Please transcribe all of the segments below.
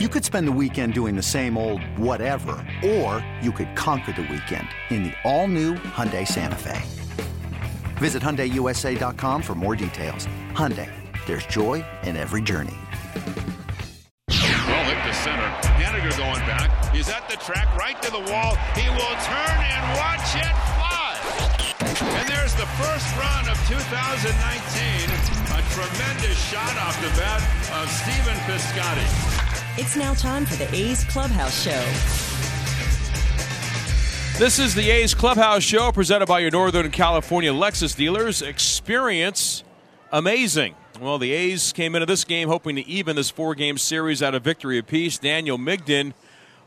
You could spend the weekend doing the same old whatever, or you could conquer the weekend in the all-new Hyundai Santa Fe. Visit HyundaiUSA.com for more details. Hyundai, there's joy in every journey. Roll it to center. Haniger going back. He's at the track, right to the wall. He will turn and watch it fly. And there's the first run of 2019. A tremendous shot off the bat of Steven Piscotty. It's now time for the A's Clubhouse Show. This is the A's Clubhouse Show presented by your Northern California Lexus dealers. Experience amazing. Well, the A's came into this game hoping to even this four-game series out of victory apiece. Daniel Mengden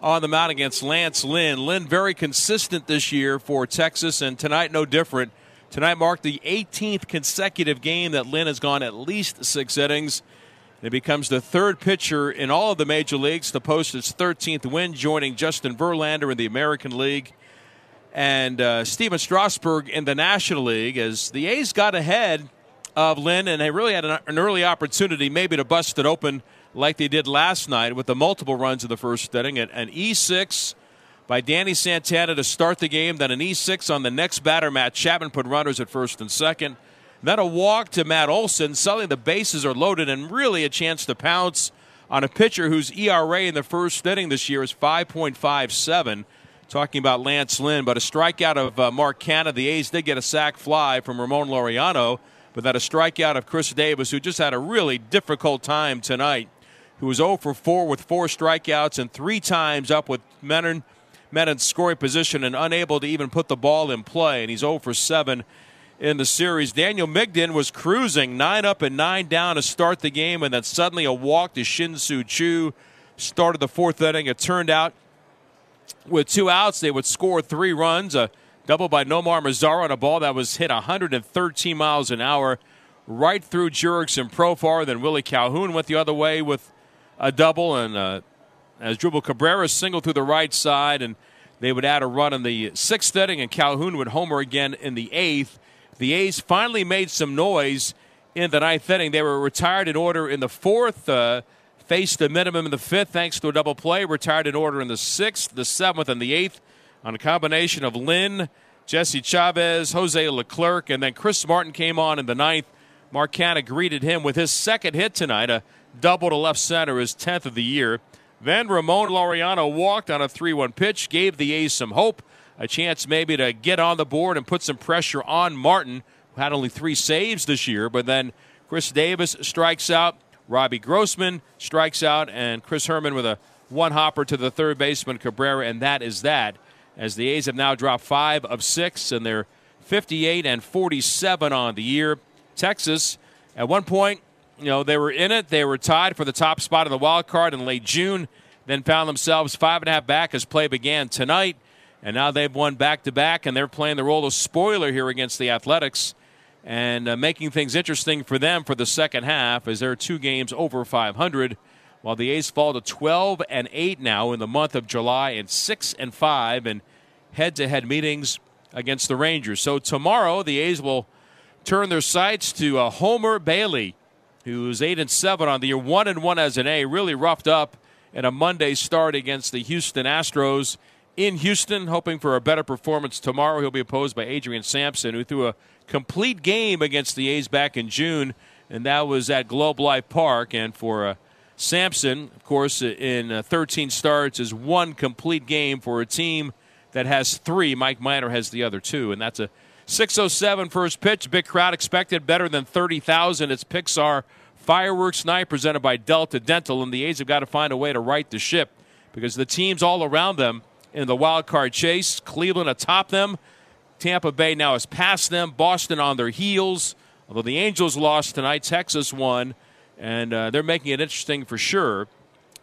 on the mound against Lance Lynn. Lynn very consistent this year for Texas, and tonight no different. Tonight marked the 18th consecutive game that Lynn has gone at least six innings. It becomes the third pitcher in all of the major leagues to post his 13th win, joining Justin Verlander in the American League and Steven Strasburg in the National League, as the A's got ahead of Lynn, and they really had an early opportunity maybe to bust it open like they did last night with the multiple runs in the first inning. An E6 by Danny Santana to start the game, then an E6 on the next batter. Matt Chapman put runners at first and second. Then a walk to Matt Olson, suddenly the bases are loaded, and really a chance to pounce on a pitcher whose ERA in the first inning this year is 5.57, talking about Lance Lynn. But a strikeout of Mark Canha. The A's did get a sac fly from Ramon Laureano, but then a strikeout of Khris Davis, who just had a really difficult time tonight, who was 0 for 4 with four strikeouts and three times up with men in scoring position and unable to even put the ball in play, and he's 0 for 7. In the series, Daniel Mengden was cruising 9 up and 9 down to start the game, and then suddenly a walk to Shin-Soo Choo started the fourth inning. It turned out with two outs, they would score three runs, a double by Nomar Mazara on a ball that was hit 113 miles an hour right through Jurickson Profar. Then Willie Calhoun went the other way with a double, and Asdrúbal Cabrera singled through the right side, and they would add a run in the sixth inning, and Calhoun would homer again in the eighth. The A's finally made some noise in the ninth inning. They were retired in order in the fourth, faced the minimum in the fifth thanks to a double play, retired in order in the sixth, the seventh, and the eighth on a combination of Lynn, Jesse Chavez, Jose Leclerc, and then Chris Martin came on in the ninth. Mark Canha greeted him with his second hit tonight, a double to left center, his 10th of the year. Then Ramon Laureano walked on a 3-1 pitch, gave the A's some hope. A chance maybe to get on the board and put some pressure on Martin, who had only three saves this year. But then Khris Davis strikes out, Robbie Grossman strikes out, and Chris Hermann with a one-hopper to the third baseman, Cabrera, and that is that, as the A's have now dropped 5 of 6, and they're 58 and 47 on the year. Texas, at one point, they were in it. They were tied for the top spot in the wild card in late June, then found themselves 5.5 back as play began tonight. And now they've won back-to-back, and they're playing the role of spoiler here against the Athletics and making things interesting for them for the second half, as they're 2 games over 500, while the A's fall to 12 and 8 now in the month of July and 6 and 5 in head-to-head meetings against the Rangers. So tomorrow the A's will turn their sights to Homer Bailey, who's 8-7 on the year, 1-1 as an A, really roughed up in a Monday start against the Houston Astros. In Houston, hoping for a better performance tomorrow. He'll be opposed by Adrian Sampson, who threw a complete game against the A's back in June, and that was at Globe Life Park. And for Sampson, of course, in 13 starts is one complete game for a team that has 3. Mike Minor has the other 2, and that's a 6:07 first pitch. Big crowd expected, better than 30,000. It's Pixar Fireworks Night presented by Delta Dental, and the A's have got to find a way to right the ship because the teams all around them in the wild card chase, Cleveland atop them. Tampa Bay now has passed them. Boston on their heels. Although the Angels lost tonight, Texas won. And they're making it interesting for sure,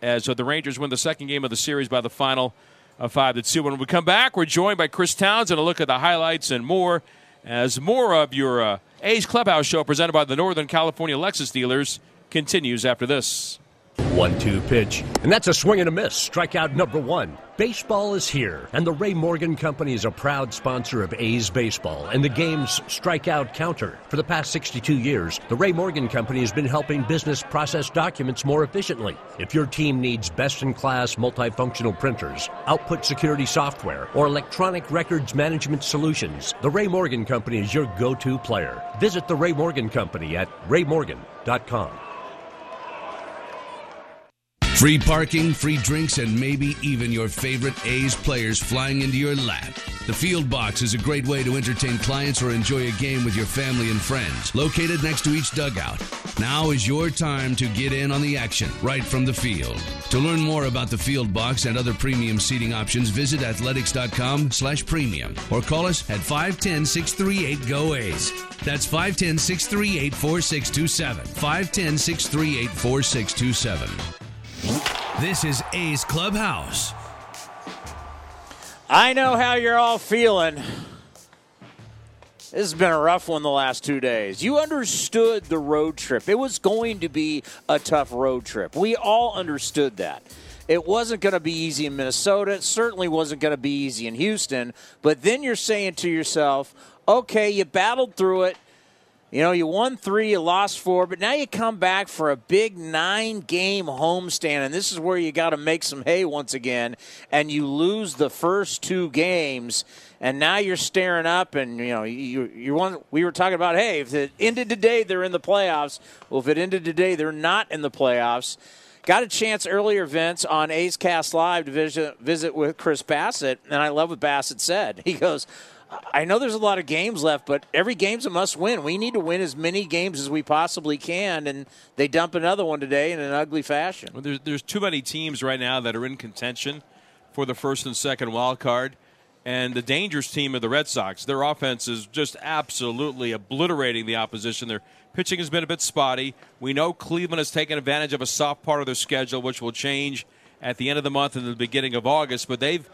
as the Rangers win the second game of the series by the final of 5-2. When we come back, we're joined by Chris Towns and a look at the highlights and more, as more of your A's Clubhouse Show presented by the Northern California Lexus dealers continues after this. 1-2 pitch, and that's a swing and a miss. Strikeout number one. Baseball is here, and the Ray Morgan Company is a proud sponsor of A's baseball and the game's strikeout counter. For the past 62 years, the Ray Morgan Company has been helping business process documents more efficiently. If your team needs best-in-class multifunctional printers, output security software, or electronic records management solutions, the Ray Morgan Company is your go-to player. Visit the Ray Morgan Company at raymorgan.com. Free parking, free drinks, and maybe even your favorite A's players flying into your lap. The Field Box is a great way to entertain clients or enjoy a game with your family and friends. Located next to each dugout. Now is your time to get in on the action right from the field. To learn more about the Field Box and other premium seating options, visit athletics.com/premium or call us at 510-638-GO-A's. That's 510-638-4627. 510-638-4627. This is A's Clubhouse. I know how you're all feeling. This has been a rough one the last 2 days. You understood the road trip. It was going to be a tough road trip. We all understood that. It wasn't going to be easy in Minnesota. It certainly wasn't going to be easy in Houston. But then you're saying to yourself, okay, you battled through it. You know, you won 3, you lost 4, but now you come back for a big 9-game homestand, and this is where you got to make some hay once again, and you lose the first 2 games, and now you're staring up, and, you know, we were talking about, hey, if it ended today, they're in the playoffs. Well, if it ended today, they're not in the playoffs. Got a chance earlier, Vince, on A's Cast Live to visit with Chris Bassett, and I love what Bassett said. He goes, I know there's a lot of games left, but every game's a must-win. We need to win as many games as we possibly can, and they dump another one today in an ugly fashion. Well, there's too many teams right now that are in contention for the first and second wild card, and the dangerous team of the Red Sox, their offense is just absolutely obliterating the opposition. Their pitching has been a bit spotty. We know Cleveland has taken advantage of a soft part of their schedule, which will change at the end of the month and the beginning of August, but they've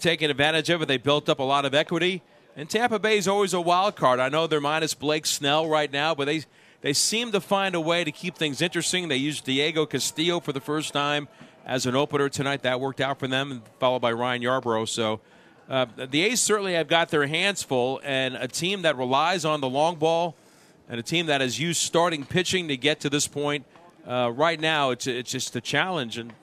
taken advantage of it. They built up a lot of equity. And Tampa Bay is always a wild card. I know they're minus Blake Snell right now, but they seem to find a way to keep things interesting. They used Diego Castillo for the first time as an opener tonight. That worked out for them, followed by Ryan Yarbrough. So the A's certainly have got their hands full, and a team that relies on the long ball and a team that has used starting pitching to get to this point. Right now, it's just a challenge. And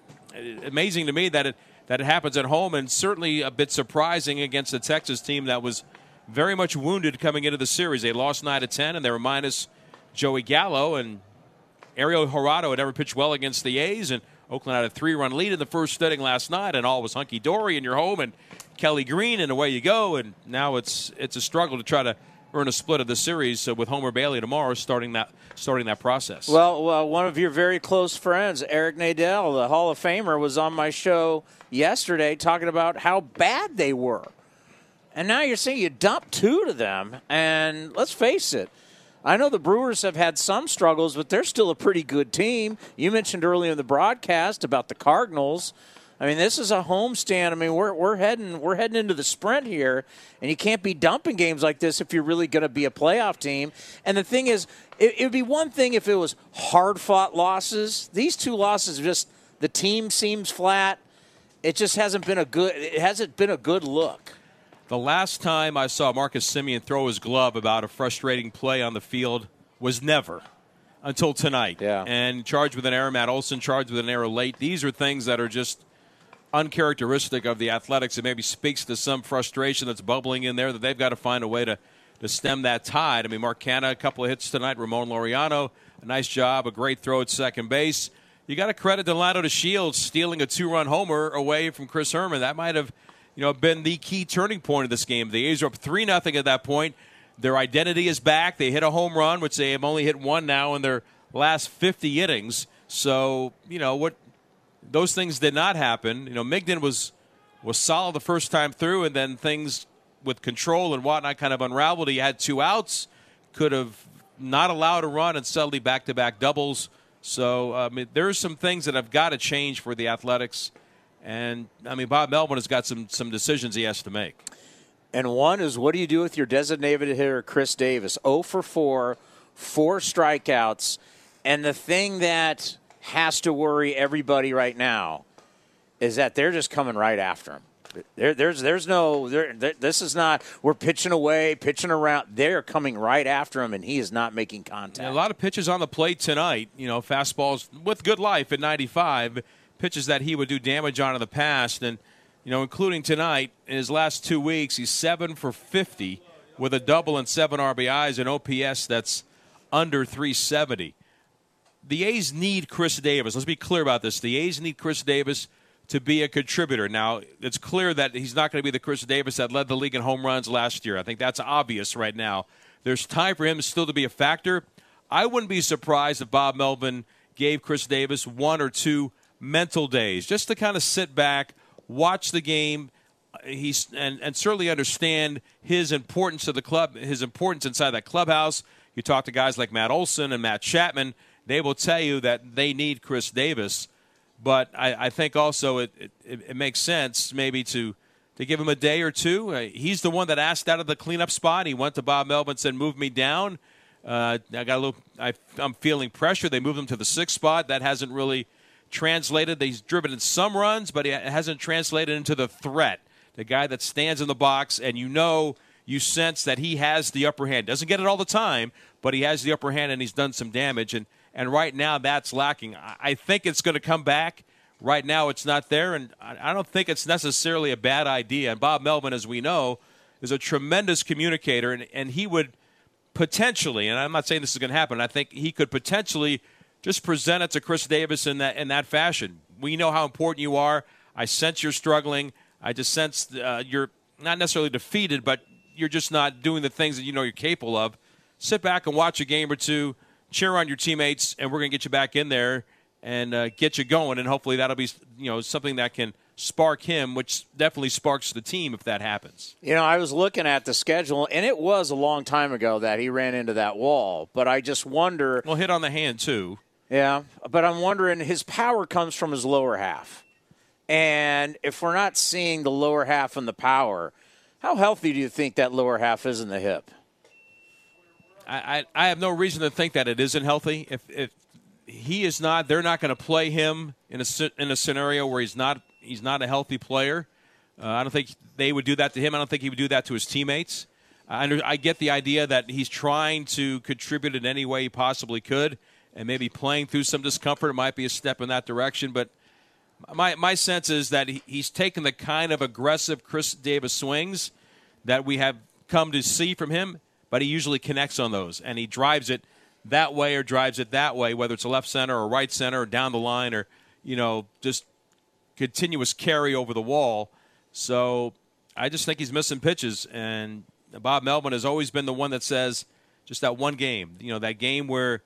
amazing to me that it happens at home, and certainly a bit surprising against a Texas team that was very much wounded coming into the series. They lost 9-10, and they were minus Joey Gallo, and Ariel Jurado had never pitched well against the A's, and Oakland had a 3-run lead in the first inning last night, and all was hunky-dory in your home, and Kelly Green, and away you go, and now it's a struggle to try to earn a split of the series with Homer Bailey tomorrow starting that process. Well, one of your very close friends, Eric Nadel, the Hall of Famer, was on my show yesterday talking about how bad they were. And now you're seeing you dump 2 to them, and let's face it, I know the Brewers have had some struggles, but they're still a pretty good team. You mentioned earlier in the broadcast about the Cardinals. I mean, this is a homestand. I mean, we're heading into the sprint here, and you can't be dumping games like this if you're really going to be a playoff team. And the thing is, it would be one thing if it was hard-fought losses. These 2 losses, just the team seems flat. It just hasn't been a good look. The last time I saw Marcus Semien throw his glove about a frustrating play on the field was never until tonight. Yeah. And charged with an error, Matt Olson charged with an error late. These are things that are just uncharacteristic of the Athletics. It maybe speaks to some frustration that's bubbling in there that they've got to find a way to stem that tide. I mean, Mark Canha, a couple of hits tonight. Ramon Laureano, a nice job, a great throw at second base. You got to credit Delino DeShields stealing a 2-run homer away from Chris Hermann. That might have, you know, been the key turning point of this game. The A's are up 3-0 at that point. Their identity is back. They hit a home run, which they have only hit 1 now in their last 50 innings. So, you know, what those things did not happen. You know, Mengden was solid the first time through, and then things with control and whatnot kind of unraveled. He had 2 outs, could have not allowed a run, and suddenly back-to-back doubles. So, I mean, there are some things that have got to change for the Athletics. And, I mean, Bob Melvin has got some decisions he has to make. And one is, what do you do with your designated hitter, Khris Davis? 0 for 4, 4 strikeouts. And the thing that has to worry everybody right now is that they're just coming right after him. This is not, we're pitching away, pitching around. They're coming right after him, and he is not making contact. And a lot of pitches on the plate tonight, you know, fastballs with good life at 95, pitches that he would do damage on in the past. And, you know, including tonight, in his last 2 weeks, he's 7 for 50 with a double and 7 RBIs, and OPS that's under 370. The A's need Khris Davis. Let's be clear about this. The A's need Khris Davis to be a contributor. Now, it's clear that he's not going to be the Khris Davis that led the league in home runs last year. I think that's obvious right now. There's time for him still to be a factor. I wouldn't be surprised if Bob Melvin gave Khris Davis 1 or 2 mental days just to kind of sit back, watch the game, and certainly understand his importance to the club, his importance inside that clubhouse. You talk to guys like Matt Olson and Matt Chapman, they will tell you that they need Khris Davis. But I think also it makes sense maybe to give him a day or two. He's the one that asked out of the cleanup spot. He went to Bob Melvin and said, "Move me down. I'm feeling pressure." They moved him to the 6th spot. That hasn't really translated. He's driven in some runs, but it hasn't translated into the threat. The guy that stands in the box, and you sense that he has the upper hand. Doesn't get it all the time, but he has the upper hand, and he's done some damage. And right now, that's lacking. I think it's going to come back. Right now, it's not there, and I don't think it's necessarily a bad idea. And Bob Melvin, as we know, is a tremendous communicator, and he would potentially, and I'm not saying this is going to happen, I think he could potentially just present it to Khris Davis in that fashion. We know how important you are. I sense you're struggling. I just sense you're not necessarily defeated, but you're just not doing the things that you know you're capable of. Sit back and watch a game or two. Cheer on your teammates, and we're going to get you back in there and get you going, and hopefully that'll be, you know, something that can spark him, which definitely sparks the team if that happens. You know, I was looking at the schedule, and it was a long time ago that he ran into that wall, but I just wonder. Well, hit on the hand, too. Yeah, but I'm wondering, his power comes from his lower half, and if we're not seeing the lower half and the power, how healthy do you think that lower half is in the hip? I have no reason to think that it isn't healthy. If he is not, they're not going to play him in a scenario where he's not a healthy player. I don't think they would do that to him. I don't think he would do that to his teammates. I get the idea that he's trying to contribute in any way he possibly could, and maybe playing through some discomfort might be a step in that direction. But my sense is that he's taken the kind of aggressive Khris Davis swings that we have come to see from him. But he usually connects on those, and he drives it that way or drives it that way, whether it's a left center or right center or down the line or, you know, just continuous carry over the wall. So I just think he's missing pitches, and Bob Melvin has always been the one that says just that one game, you know, that game where,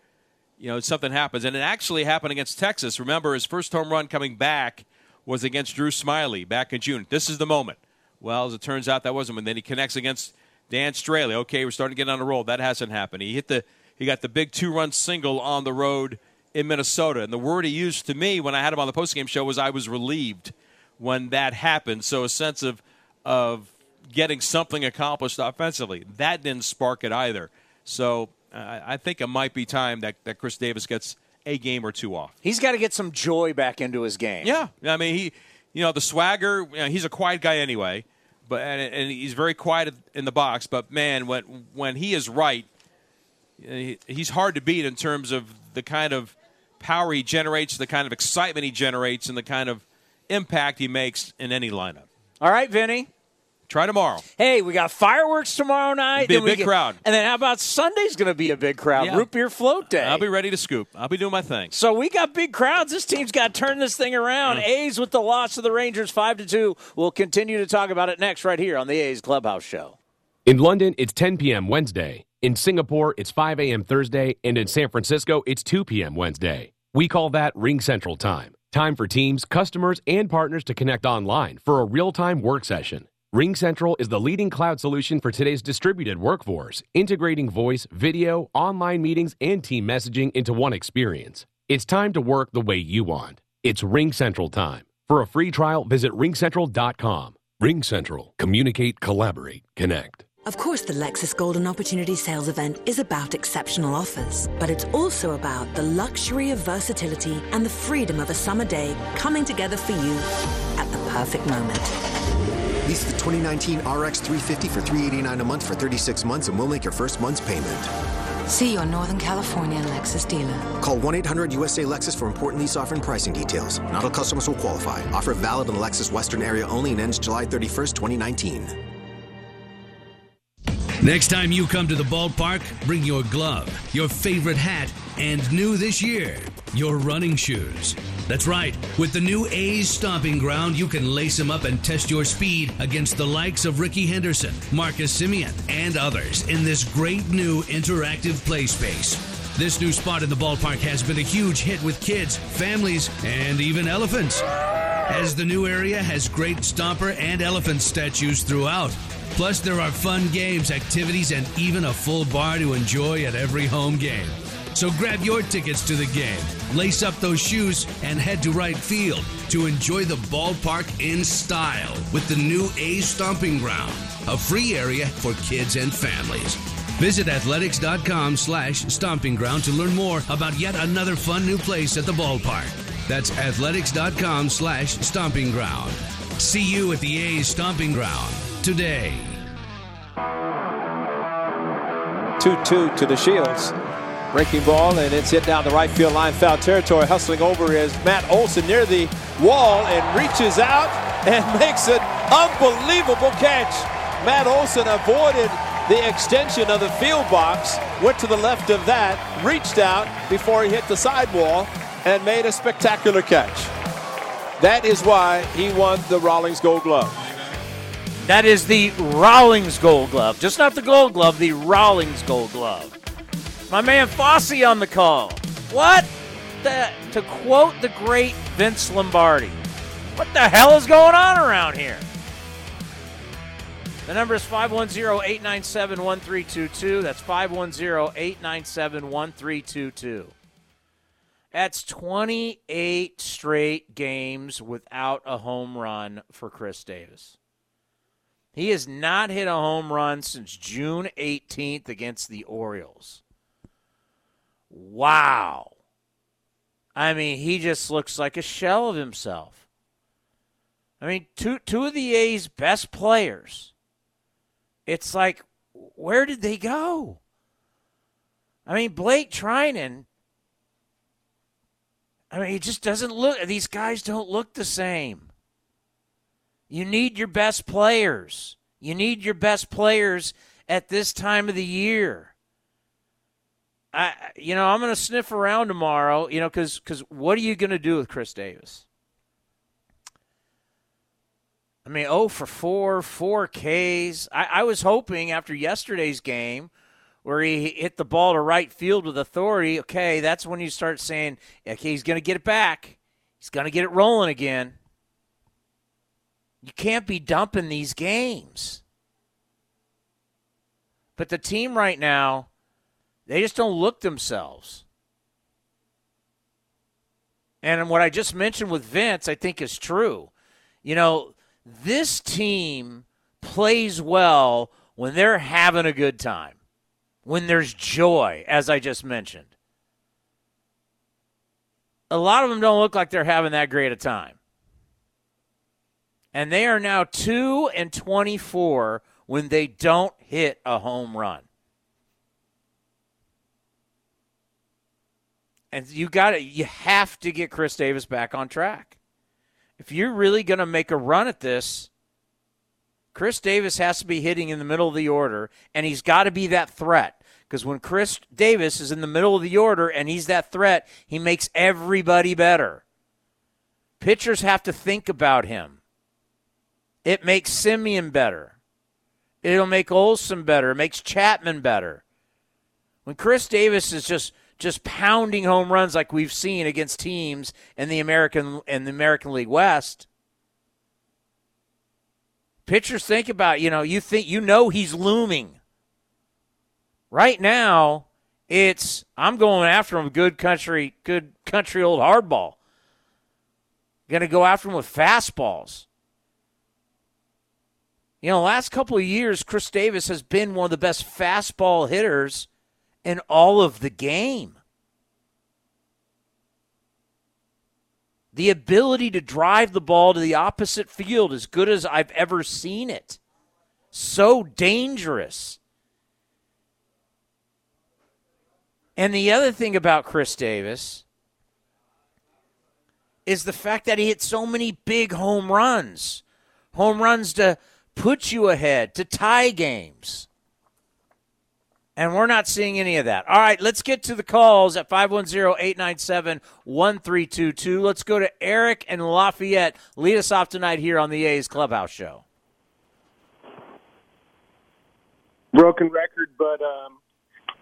you know, something happens. And it actually happened against Texas. Remember, his first home run coming back was against Drew Smiley back in June. This is the moment. Well, as it turns out, that wasn't. And then he connects against Dan Straley. Okay, we're starting to get on a roll. That hasn't happened. He got the big 2-run single on the road in Minnesota. And the word he used to me when I had him on the postgame show was I was relieved when that happened. So a sense of getting something accomplished offensively. That didn't spark it either. So I think it might be time that Khris Davis gets a game or two off. He's got to get some joy back into his game. Yeah. I mean, the swagger, he's a quiet guy anyway. But and he's very quiet in the box. But, man, when he is right, he's hard to beat in terms of the kind of power he generates, the kind of excitement he generates, and the kind of impact he makes in any lineup. All right, Vinny. Try tomorrow. Hey, we got fireworks tomorrow night. It'll be a big crowd. And then how about Sunday's going to be a big crowd? Yeah. Root beer float day. I'll be ready to scoop. I'll be doing my thing. So we got big crowds. This team's got to turn this thing around. A's with the loss of the Rangers 5-2. We'll continue to talk about it next right here on the A's Clubhouse Show. In London, it's 10 p.m. Wednesday. In Singapore, it's 5 a.m. Thursday. And in San Francisco, it's 2 p.m. Wednesday. We call that RingCentral time. Time for teams, customers, and partners to connect online for a real-time work session. RingCentral is the leading cloud solution for today's distributed workforce, integrating voice, video, online meetings, and team messaging into one experience. It's time to work the way you want. It's RingCentral time. For a free trial, visit ringcentral.com. RingCentral. Communicate, collaborate, connect. Of course, the Lexus Golden Opportunity Sales Event is about exceptional offers, but it's also about the luxury of versatility and the freedom of a summer day coming together for you at the perfect moment. Lease the 2019 RX 350 for $389 a month for 36 months, and we'll make your first month's payment. See your Northern California Lexus dealer. Call 1-800-USA-LEXUS for important lease offer and pricing details. Not all customers will qualify. Offer valid in the Lexus Western area only and ends July 31st, 2019. Next time you come to the ballpark, bring your glove, your favorite hat, and new this year, your running shoes. That's right. With the new A's Stomping Ground, you can lace them up and test your speed against the likes of Rickey Henderson, Marcus Semien, and others in this great new interactive play space. This new spot in the ballpark has been a huge hit with kids, families, and even elephants, as the new area has great stomper and elephant statues throughout. Plus, there are fun games, activities, and even a full bar to enjoy at every home game. So grab your tickets to the game, lace up those shoes, and head to right field to enjoy the ballpark in style with the new A's Stomping Ground, a free area for kids and families. Visit athletics.com/stompingground to learn more about yet another fun new place at the ballpark. That's athletics.com/stompingground. See you at the A's Stomping Ground today. 2-2 to DeShields. Breaking ball, and it's hit down the right field line, foul territory. Hustling over is Matt Olson near the wall and reaches out and makes an unbelievable catch. Matt Olson avoided the extension of the field box, went to the left of that, reached out before he hit the sidewall, and made a spectacular catch. That is why he won the Rawlings Gold Glove. That is the Rawlings Gold Glove. Just not the Gold Glove, the Rawlings Gold Glove. My man Fosse on the call. What? To quote the great Vince Lombardi, what the hell is going on around here? The number is 510-897-1322. That's 510-897-1322. That's 28 straight games without a home run for Khris Davis. He has not hit a home run since June 18th against the Orioles. Wow. I mean, he just looks like a shell of himself. I mean, two of the A's best players. It's like, where did they go? I mean, Blake Treinen, I mean, he just doesn't look, these guys don't look the same. You need your best players. You need your best players at this time of the year. I'm going to sniff around tomorrow, because what are you going to do with Khris Davis? I mean, 0 for 4, 4 Ks. I was hoping after yesterday's game where he hit the ball to right field with authority, okay, that's when you start saying, okay, he's going to get it back. He's going to get it rolling again. You can't be dumping these games. But the team right now, they just don't look themselves. And what I just mentioned with Vince, I think is true. This team plays well when they're having a good time, when there's joy, as I just mentioned. A lot of them don't look like they're having that great a time. And they are now 2-24 when they don't hit a home run. And you have to get Khris Davis back on track. If you're really going to make a run at this, Khris Davis has to be hitting in the middle of the order, and he's got to be that threat. Because when Khris Davis is in the middle of the order and he's that threat, he makes everybody better. Pitchers have to think about him. It makes Semien better. It'll make Olson better. It makes Chapman better. When Khris Davis is just pounding home runs like we've seen against teams in the American League West, pitchers think about, he's looming. Right now, it's I'm going after him good country old hardball. Going to go after him with fastballs. You know, the last couple of years, Khris Davis has been one of the best fastball hitters in all of the game. The ability to drive the ball to the opposite field as good as I've ever seen it. So dangerous. And the other thing about Khris Davis is the fact that he hit so many big home runs. Home runs to put you ahead, to tie games. And we're not seeing any of that. All right, let's get to the calls at 510-897-1322. Let's go to Eric and Lafayette. Lead us off tonight here on the A's Clubhouse Show. Broken record, but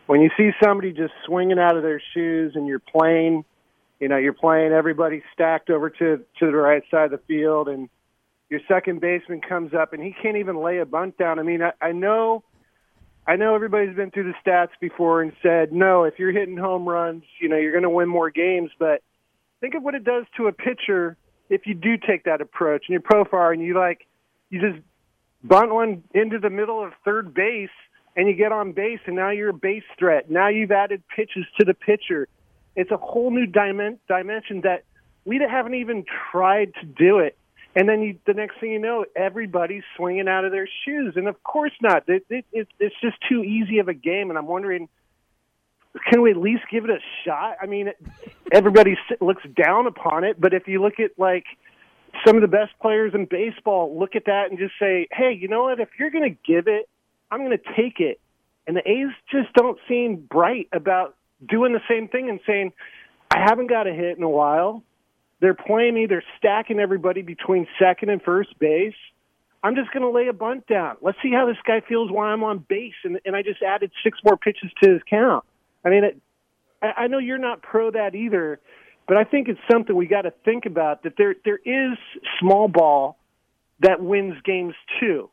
when you see somebody just swinging out of their shoes and you're playing everybody stacked over to the right side of the field, and your second baseman comes up and he can't even lay a bunt down. I mean, I know everybody's been through the stats before and said, no, if you're hitting home runs, you know, you're going to win more games. But think of what it does to a pitcher if you do take that approach and you're Profar and you just bunt one into the middle of third base and you get on base and now you're a base threat. Now you've added pitches to the pitcher. It's a whole new dimension that we haven't even tried to do it. And then the next thing you know, everybody's swinging out of their shoes. And of course not. It's just too easy of a game. And I'm wondering, can we at least give it a shot? I mean, everybody looks down upon it. But if you look at, like, some of the best players in baseball, look at that and just say, hey, you know what? If you're going to give it, I'm going to take it. And the A's just don't seem bright about doing the same thing and saying, I haven't got a hit in a while. They're playing me. They're stacking everybody between second and first base. I'm just going to lay a bunt down. Let's see how this guy feels while I'm on base. And I just added six more pitches to his count. I mean, I know you're not pro that either, but I think it's something we got to think about, that there is small ball that wins games too.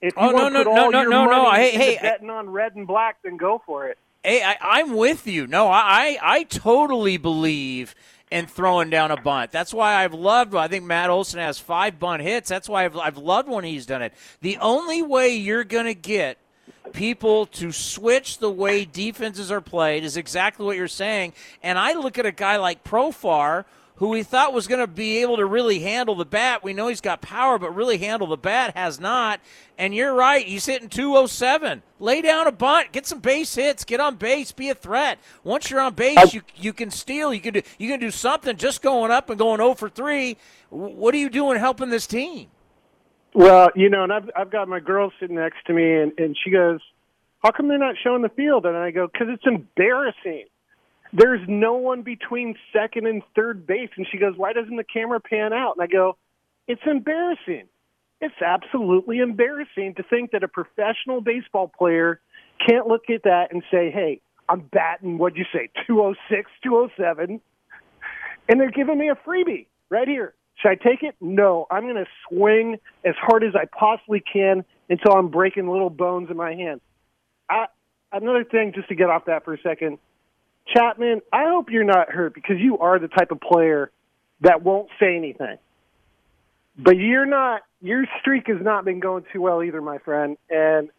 If you want to put all your money into betting on red and black, then go for it. Hey, I'm with you. No, I totally believe in throwing down a bunt. That's why I've loved, I think Matt Olson has 5 bunt hits. That's why I've loved when he's done it. The only way you're going to get people to switch the way defenses are played is exactly what you're saying. And I look at a guy like Profar, who we thought was going to be able to really handle the bat. We know he's got power, but really handle the bat has not. And you're right, he's hitting 207. Lay down a bunt, get some base hits, get on base, be a threat. Once you're on base, you can steal, you can do something. Just going up and going 0 for 3. What are you doing helping this team? Well, you know, and I've got my girl sitting next to me, and she goes, how come they're not showing the field? And I go, because it's embarrassing. There's no one between second and third base. And she goes, why doesn't the camera pan out? And I go, it's embarrassing. It's absolutely embarrassing to think that a professional baseball player can't look at that and say, hey, I'm batting, what'd you say, 206, 207. And they're giving me a freebie right here. Should I take it? No, I'm going to swing as hard as I possibly can until I'm breaking little bones in my hands. Another thing, just to get off that for a second, Chapman, I hope you're not hurt because you are the type of player that won't say anything. But you're not. Your streak has not been going too well either, my friend. And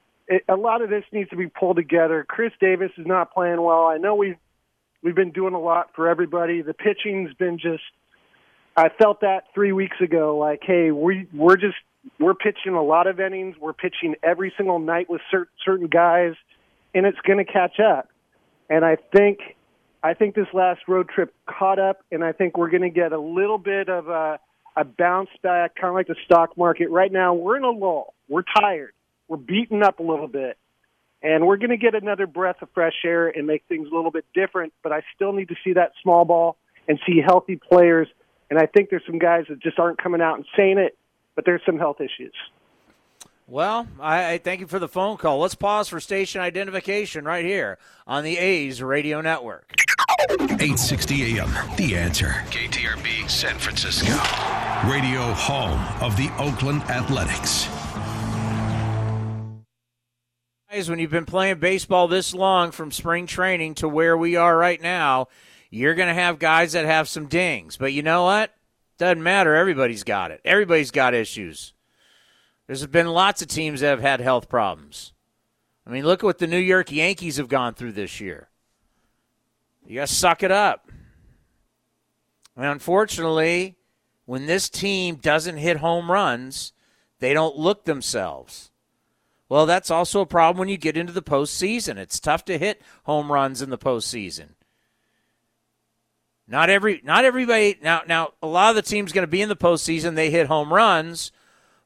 a lot of this needs to be pulled together. Khris Davis is not playing well. I know we've been doing a lot for everybody. The pitching's been just. I felt that 3 weeks ago. Like, hey, we're pitching a lot of innings. We're pitching every single night with certain guys, and it's going to catch up. And I think this last road trip caught up, and I think we're going to get a little bit of a bounce back, kind of like the stock market. Right now, we're in a lull. We're tired. We're beaten up a little bit. And we're going to get another breath of fresh air and make things a little bit different, but I still need to see that small ball and see healthy players. And I think there's some guys that just aren't coming out and saying it, but there's some health issues. Well, I thank you for the phone call. Let's pause for station identification right here on the A's Radio Network. 860 AM, The Answer. KTRB, San Francisco. Radio home of the Oakland Athletics. Guys, when you've been playing baseball this long, from spring training to where we are right now, you're going to have guys that have some dings. But you know what? Doesn't matter. Everybody's got it. Everybody's got issues. There's been lots of teams that have had health problems. I mean, look at what the New York Yankees have gone through this year. You got to suck it up. And unfortunately, when this team doesn't hit home runs, they don't look themselves. Well, that's also a problem when you get into the postseason. It's tough to hit home runs in the postseason. Not everybody. Now, a lot of the teams going to be in the postseason. They hit home runs,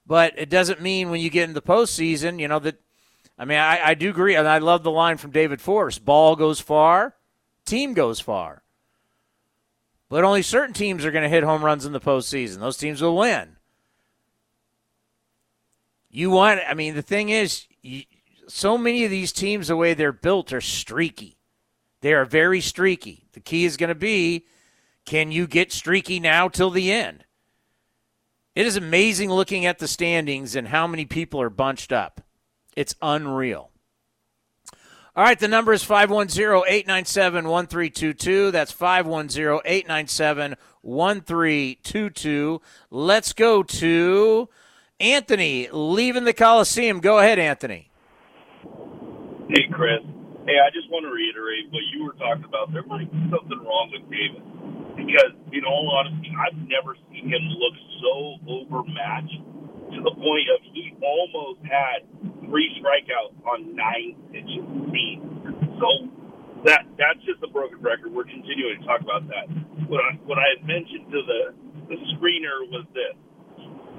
but it doesn't mean when you get into the postseason, you know that. I mean, I do agree, and I love the line from David Forrest: "Ball goes far, team goes far." But only certain teams are going to hit home runs in the postseason. Those teams will win. The thing is, so many of these teams, the way they're built, are streaky. They are very streaky. The key is going to be, can you get streaky now till the end? It is amazing looking at the standings and how many people are bunched up. It's unreal. All right, the number is 510-897-1322. That's 510-897-1322. Let's go to Anthony leaving the Coliseum. Go ahead, Anthony. Hey, Chris. Hey, I just want to reiterate what you were talking about. There might be something wrong with Davis because, in all honesty, I've never seen him look so overmatched to the point of he almost had 3 strikeouts on 9 pitches. So that's just a broken record. We're continuing to talk about that. What I had mentioned to the screener was this.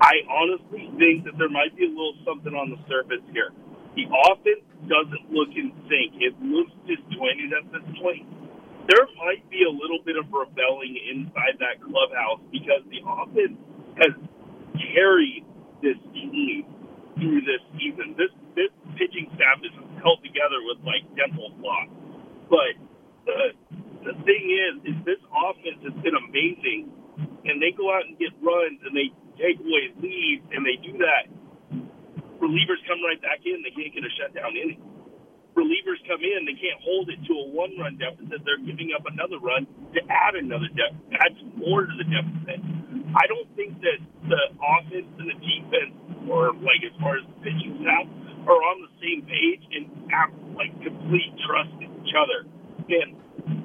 I honestly think that there might be a little something on the surface here. The offense doesn't look in sync. It looks disjointed at this point. There might be a little bit of rebelling inside that clubhouse because the offense has carried this team through this season. This pitching staff is held together with, like, dental floss. But the thing is this offense has been amazing, and they go out and get runs, and they take away leads, and they do that. Relievers come right back in. They can't get a shutdown inning. Relievers come in. They can't hold it to a one-run deficit. They're giving up another run to add another deficit. That's more to the deficit. I don't think that the offense and the defense, or, like, as far as the pitching staff, are on the same page and have, like, complete trust in each other. And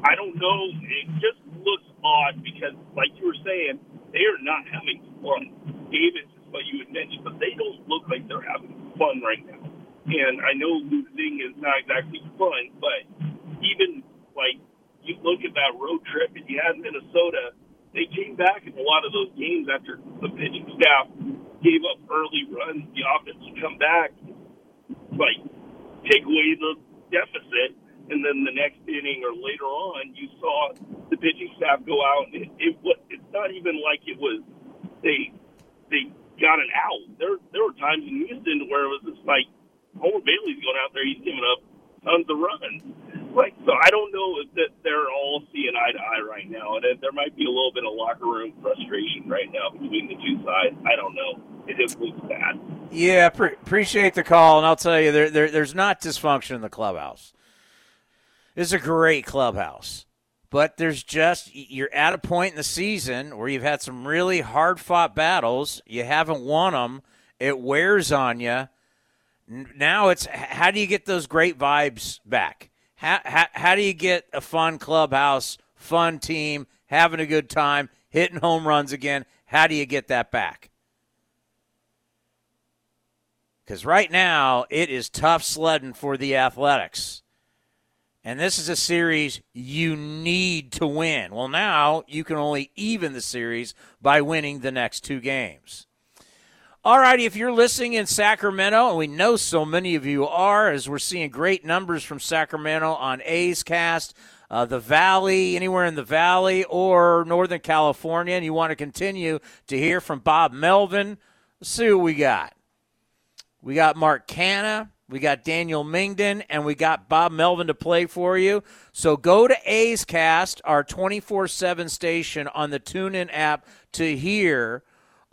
I don't know. It just looks odd because, like you were saying, they are not having fun. Davis is what you had mentioned, but they don't look like they're having fun right now. And I know losing is not exactly fun, but even, like, you look at that road trip and you had Minnesota, they came back in a lot of those games after the pitching staff gave up early runs, the offense would come back, like, take away the deficit, and then the next inning or later on, you saw the pitching staff go out, and it's not even like it was they got an out. There were times in Houston where it was just like, Homer Bailey's going out there, he's giving up tons of runs. Like, so I don't know that they're all seeing eye to eye right now, and there might be a little bit of locker room frustration right now between the two sides. I don't know. It just looks bad. Yeah, appreciate the call, and I'll tell you, there's not dysfunction in the clubhouse. It's a great clubhouse, but there's just, you're at a point in the season where you've had some really hard-fought battles. You haven't won them. It wears on you. Now it's, how do you get those great vibes back? How do you get a fun clubhouse, fun team, having a good time, hitting home runs again? How do you get that back? Because right now it is tough sledding for the Athletics. And this is a series you need to win. Well, now you can only even the series by winning the next 2 games. All righty, if you're listening in Sacramento, and we know so many of you are, as we're seeing great numbers from Sacramento on A's Cast, the Valley, anywhere in the Valley or Northern California, and you want to continue to hear from Bob Melvin, let's see who we got. We got Mark Canha, we got Daniel Mengden, and we got Bob Melvin to play for you. So go to A's Cast, our 24/7 station on the TuneIn app, to hear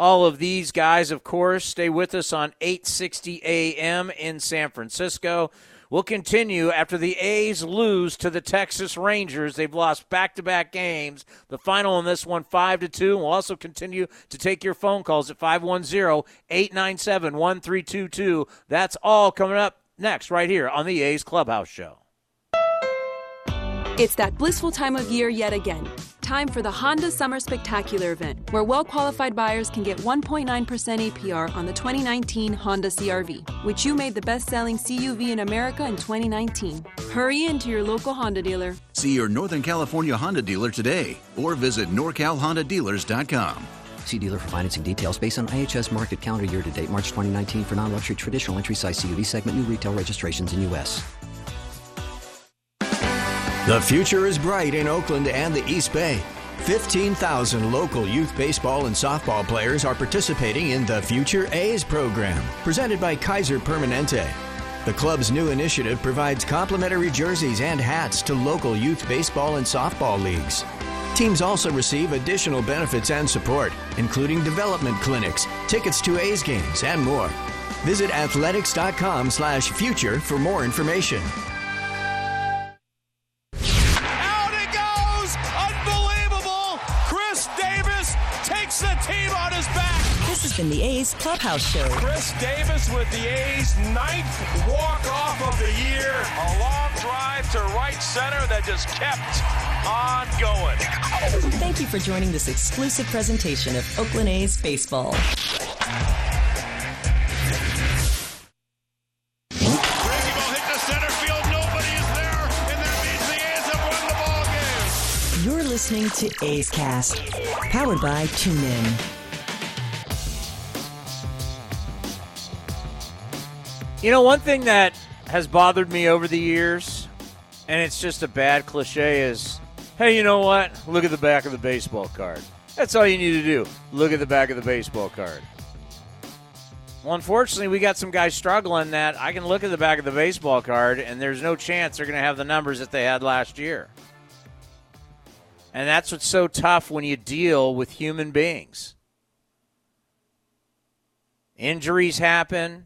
all of these guys. Of course, stay with us on 860 AM in San Francisco. will continue after the A's lose to the Texas Rangers. They've lost back-to-back games. The final on this one, 5-2. We'll also continue to take your phone calls at 510-897-1322. That's all coming up next right here on the A's Clubhouse Show. It's that blissful time of year yet again. Time for the Honda Summer Spectacular event, where well-qualified buyers can get 1.9% APR on the 2019 Honda CR-V, which you made the best-selling CUV in America in 2019. Hurry into your local Honda dealer. See your Northern California Honda dealer today, or visit NorCalHondaDealers.com. See dealer for financing details based on IHS market calendar year-to-date March 2019 for non-luxury traditional entry-size CUV segment new retail registrations in U.S. The future is bright in Oakland and the East Bay. 15,000 local youth baseball and softball players are participating in the Future A's program, presented by Kaiser Permanente. The club's new initiative provides complimentary jerseys and hats to local youth baseball and softball leagues. Teams also receive additional benefits and support, including development clinics, tickets to A's games, and more. Visit athletics.com/future for more information. In the A's Clubhouse Show. Khris Davis with the A's ninth walk-off of the year. A long drive to right center that just kept on going. Thank you for joining this exclusive presentation of Oakland A's baseball. You're listening to A's Cast, powered by TuneIn. You know, one thing that has bothered me over the years, and it's just a bad cliche, is, hey, you know what? Look at the back of the baseball card. That's all you need to do. Look at the back of the baseball card. Well, unfortunately, we got some guys struggling that I can look at the back of the baseball card, and there's no chance they're going to have the numbers that they had last year. And that's what's so tough when you deal with human beings. Injuries happen.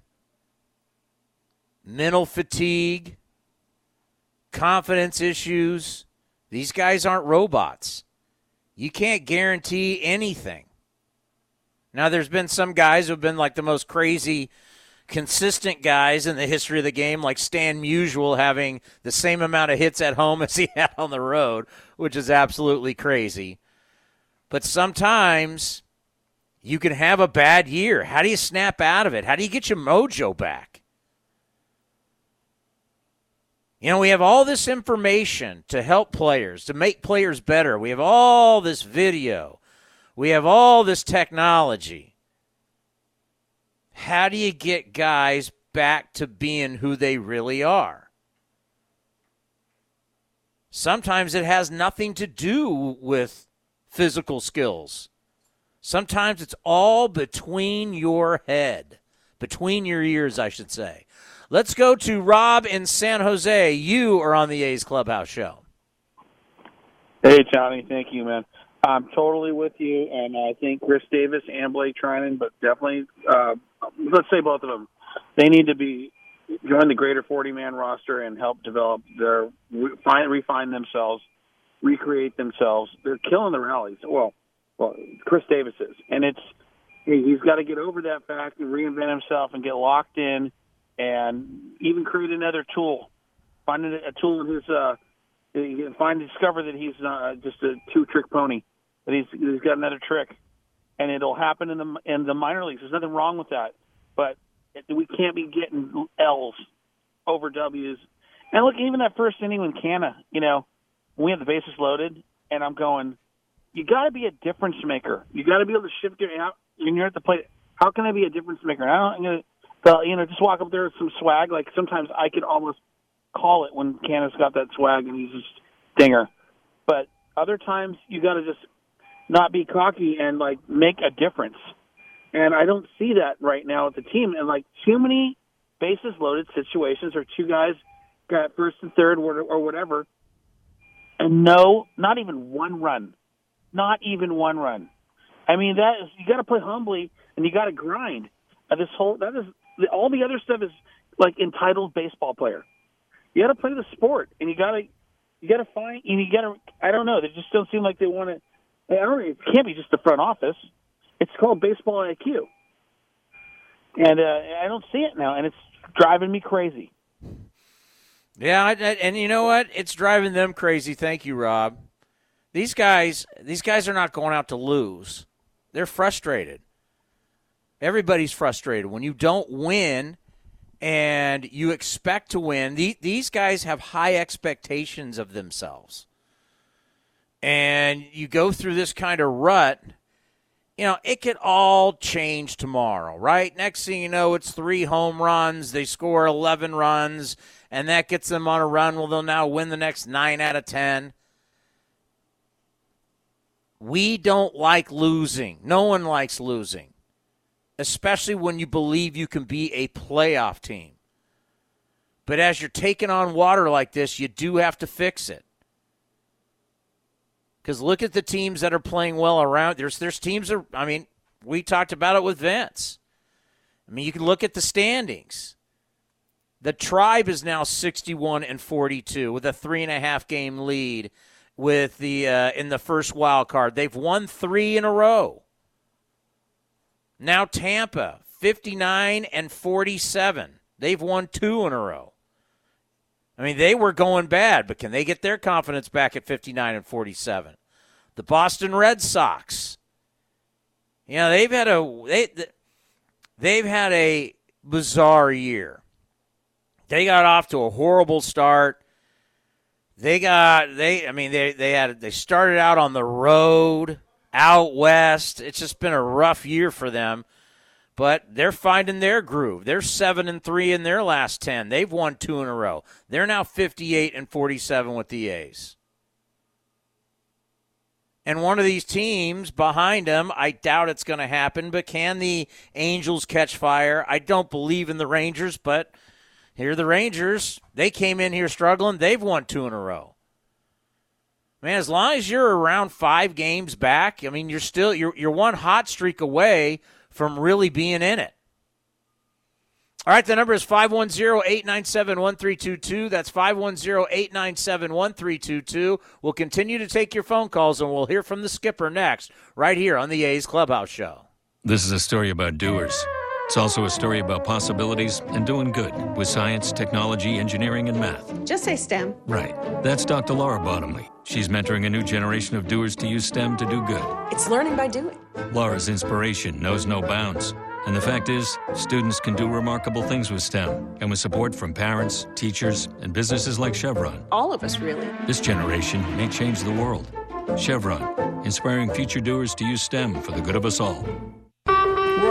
Mental fatigue, confidence issues. These guys aren't robots. You can't guarantee anything. Now, there's been some guys who have been like the most crazy, consistent guys in the history of the game, like Stan Musial having the same amount of hits at home as he had on the road, which is absolutely crazy. But sometimes you can have a bad year. How do you snap out of it? How do you get your mojo back? You know, we have all this information to help players, to make players better. We have all this video. We have all this technology. How do you get guys back to being who they really are? Sometimes it has nothing to do with physical skills. Sometimes it's all between your head, between your ears, I should say. Let's go to Rob in San Jose. You are on the A's Clubhouse Show. Hey, Johnny. Thank you, man. I'm totally with you, and I think Khris Davis and Blake Treinen, but definitely, let's say both of them, they need to join the greater 40-man roster and help develop refine themselves, recreate themselves. They're killing the rallies. Well, Khris Davis is. And he's got to get over that fact and reinvent himself and get locked in. And even create another tool. Find a tool in his. Discover that he's not just a two-trick pony. That he's got another trick, and it'll happen in the minor leagues. There's nothing wrong with that, but we can't be getting L's over W's. And look, even that first inning with Canha, you know, we had the bases loaded, and I'm going, you got to be a difference maker. You got to be able to shift your out when you're at the plate. How can I be a difference maker? Well, you know, just walk up there with some swag. Like, sometimes I could almost call it when Canha's got that swag and he's just dinger. But other times you got to just not be cocky and, like, make a difference. And I don't see that right now with the team. And, like, too many bases-loaded situations or two guys got first and third or whatever, and not even one run. I mean, that is, you got to play humbly and you got to grind. All the other stuff is like entitled baseball player. you got to play the sport, and you got to find, and I don't know, they just don't seem like they want to. I don't know, it can't be just the front office. It's called baseball IQ, and I don't see it now, and it's driving me crazy. Yeah, and you know what? It's driving them crazy. Thank you, Rob. These guys are not going out to lose. They're frustrated. Everybody's frustrated. When you don't win and you expect to win, these guys have high expectations of themselves. And you go through this kind of rut, you know, it could all change tomorrow, right? Next thing you know, it's 3 home runs. They score 11 runs, and that gets them on a run. Well, they'll now win the next 9 out of 10. We don't like losing. No one likes losing, especially when you believe you can be a playoff team. But as you're taking on water like this, you do have to fix it. Because look at the teams that are playing well around. There's teams that are, I mean, we talked about it with Vince. I mean, you can look at the standings. The Tribe is now 61-42 with a 3.5-game lead. With the in the first wild card, they've won 3 in a row. Now Tampa, 59-47, they've won 2 in a row. I mean, they were going bad, but can they get their confidence back at 59-47? The Boston Red Sox, you know, they've had a bizarre year. They got off to a horrible start. They started out on the road, out west. It's just been a rough year for them, but they're finding their groove. They're 7-3 in their last 10. They've won 2 in a row. They're now 58-47 with the A's. And one of these teams behind them, I doubt it's going to happen, but can the Angels catch fire? I don't believe in the Rangers, but here are the Rangers. They came in here struggling. They've won 2 in a row. Man, as long as you're around 5 games back, I mean, you're one hot streak away from really being in it. All right, the number is 510-897-1322. That's 510-897-1322. We'll continue to take your phone calls, and we'll hear from the skipper next right here on the A's Clubhouse Show. This is a story about doers. It's also a story about possibilities and doing good with science, technology, engineering, and math. Just say STEM. Right. That's Dr. Laura Bottomley. She's mentoring a new generation of doers to use STEM to do good. It's learning by doing. Laura's inspiration knows no bounds. And the fact is, students can do remarkable things with STEM, and with support from parents, teachers, and businesses like Chevron. All of us, really. This generation may change the world. Chevron, inspiring future doers to use STEM for the good of us all. We're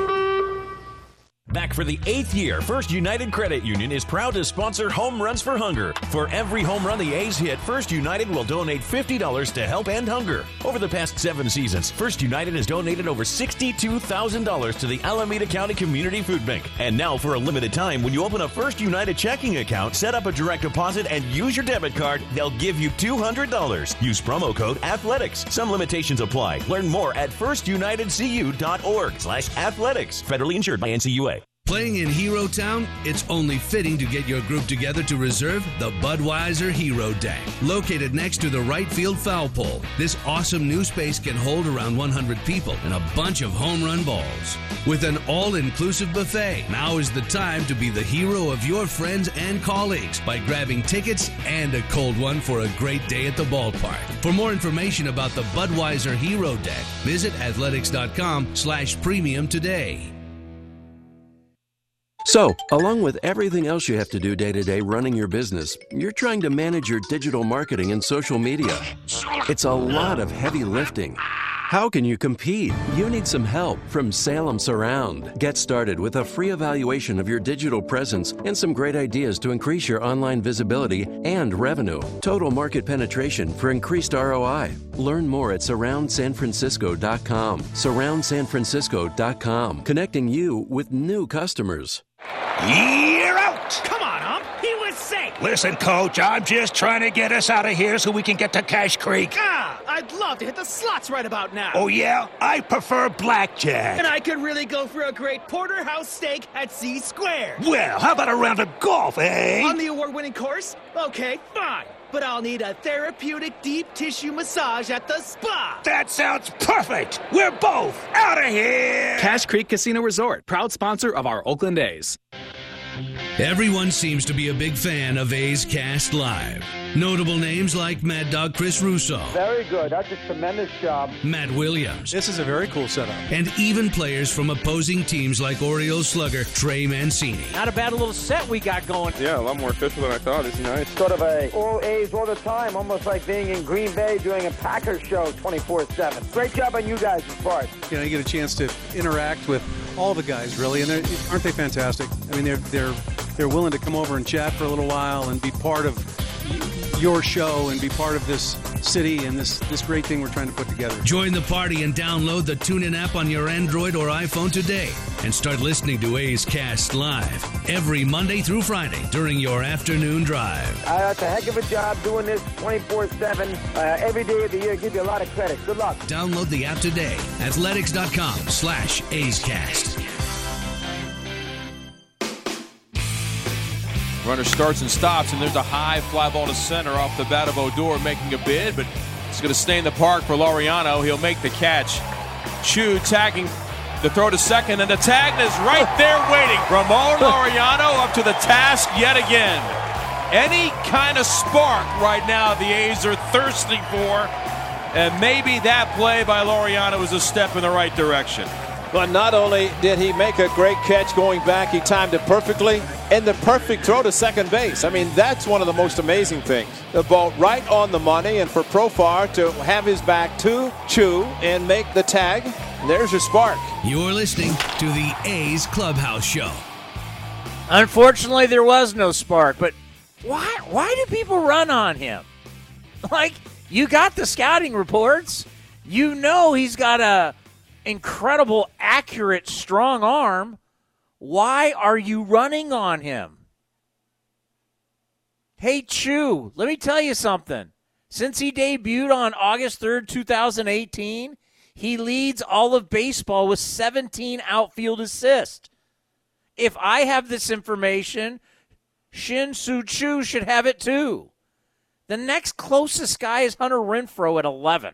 Back for the 8th year, First United Credit Union is proud to sponsor Home Runs for Hunger. For every home run the A's hit, First United will donate $50 to help end hunger. Over the past 7 seasons, First United has donated over $62,000 to the Alameda County Community Food Bank. And now, for a limited time, when you open a First United checking account, set up a direct deposit, and use your debit card, they'll give you $200. Use promo code ATHLETICS. Some limitations apply. Learn more at firstunitedcu.org/athletics. Federally insured by NCUA. Playing in Hero Town, it's only fitting to get your group together to reserve the Budweiser Hero Day. Located next to the right field foul pole, this awesome new space can hold around 100 people and a bunch of home run balls. With an all-inclusive buffet, now is the time to be the hero of your friends and colleagues by grabbing tickets and a cold one for a great day at the ballpark. For more information about the Budweiser Hero Day, visit athletics.com/premium today. So, along with everything else you have to do day to day running your business, you're trying to manage your digital marketing and social media. It's a lot of heavy lifting. How can you compete? You need some help from Salem Surround. Get started with a free evaluation of your digital presence and some great ideas to increase your online visibility and revenue. Total market penetration for increased ROI. Learn more at surroundsanfrancisco.com. Surroundsanfrancisco.com. Connecting you with new customers. You're out! Come on, Hump! He was safe! Listen, Coach, I'm just trying to get us out of here so we can get to Cache Creek. I'd love to hit the slots right about now. Oh, yeah? I prefer blackjack. And I could really go for a great porterhouse steak at C Square. Well, how about a round of golf, eh? On the award-winning course? Okay, fine. But I'll need a therapeutic deep tissue massage at the spa. That sounds perfect. We're both out of here. Cache Creek Casino Resort, proud sponsor of our Oakland A's. Everyone seems to be a big fan of A's Cast Live. Notable names like Mad Dog Chris Russo. Very good. That's a tremendous job. Matt Williams. This is a very cool setup. And even players from opposing teams like Orioles slugger Trey Mancini. Not a bad little set we got going. Yeah, a lot more official than I thought. It's nice. Sort of a all A's all the time, almost like being in Green Bay doing a Packers show 24/7. Great job on you guys' part. You know, you get a chance to interact with all the guys, really, and aren't they fantastic? I mean, they're willing to come over and chat for a little while and be part of your show and be part of this city and this great thing we're trying to put together. Join the party and download the TuneIn app on your Android or iPhone today and start listening to A's Cast Live every Monday through Friday during your afternoon drive. It's a heck of a job doing this 24/7 every day of the year. Give you a lot of credit. Good luck. Download the app today. Athletics.com/A's Cast. Runner starts and stops, and there's a high fly ball to center off the bat of Odor, making a bid, but it's going to stay in the park for Laureano. He'll make the catch. Choo tagging the throw to second, and the tag is right there waiting. Ramon Laureano up to the task yet again. Any kind of spark right now the A's are thirsting for, and maybe that play by Laureano was a step in the right direction. But not only did he make a great catch going back, he timed it perfectly, and the perfect throw to second base. I mean, that's one of the most amazing things. The ball right on the money, and for Profar to have his back to Choo and make the tag, there's your spark. You're listening to the A's Clubhouse Show. Unfortunately, there was no spark, but why do people run on him? Like, you got the scouting reports. You know he's got a incredible, accurate, strong arm. Why are you running on him? Hey, Choo, let me tell you something. Since he debuted on August 3rd, 2018, he leads all of baseball with 17 outfield assists. If I have this information, Shin-Soo Choo should have it too. The next closest guy is Hunter Renfroe at 11.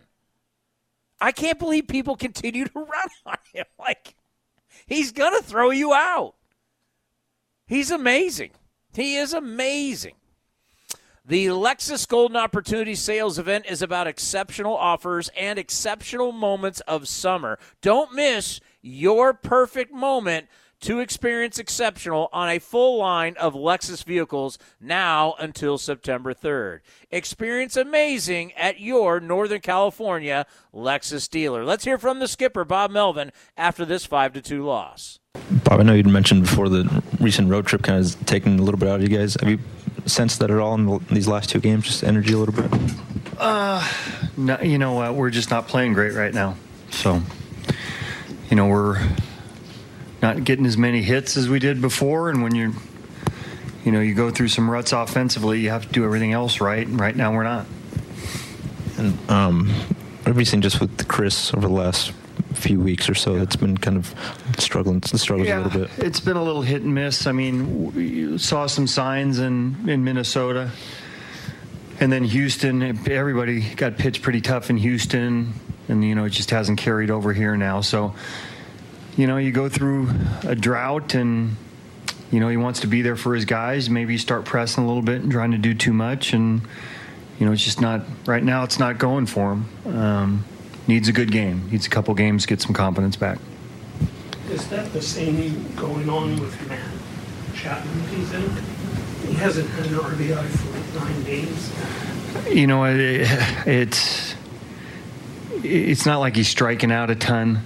I can't believe people continue to run on him. Like, he's going to throw you out. He's amazing. He is amazing. The Lexus Golden Opportunity Sales Event is about exceptional offers and exceptional moments of summer. Don't miss your perfect moment to experience exceptional on a full line of Lexus vehicles now until September 3rd. Experience amazing at your Northern California Lexus dealer. Let's hear from the skipper, Bob Melvin, after this 5-2 loss. Bob, I know you'd mentioned before the recent road trip kind of taking a little bit out of you guys. Have you sensed that at all in these last two games, just energy a little bit? No, you know what? We're just not playing great right now. So, you know, we're not getting as many hits as we did before, and when you go through some ruts offensively, you have to do everything else right, and right now we're not. And what have you seen just with Chris over the last few weeks or so? Yeah. It's been kind of struggling a little bit. It's been a little hit and miss. I mean, you saw some signs in Minnesota, and then Houston. Everybody got pitched pretty tough in Houston, and it just hasn't carried over here now. So, you go through a drought and, he wants to be there for his guys. Maybe you start pressing a little bit and trying to do too much. And, it's just not right now. It's not going for him. Needs a good game. Needs a couple games to get some confidence back. Is that the same going on with Matt Chapman, do you think? He hasn't had an RBI for 9 games. It's it's not like he's striking out a ton.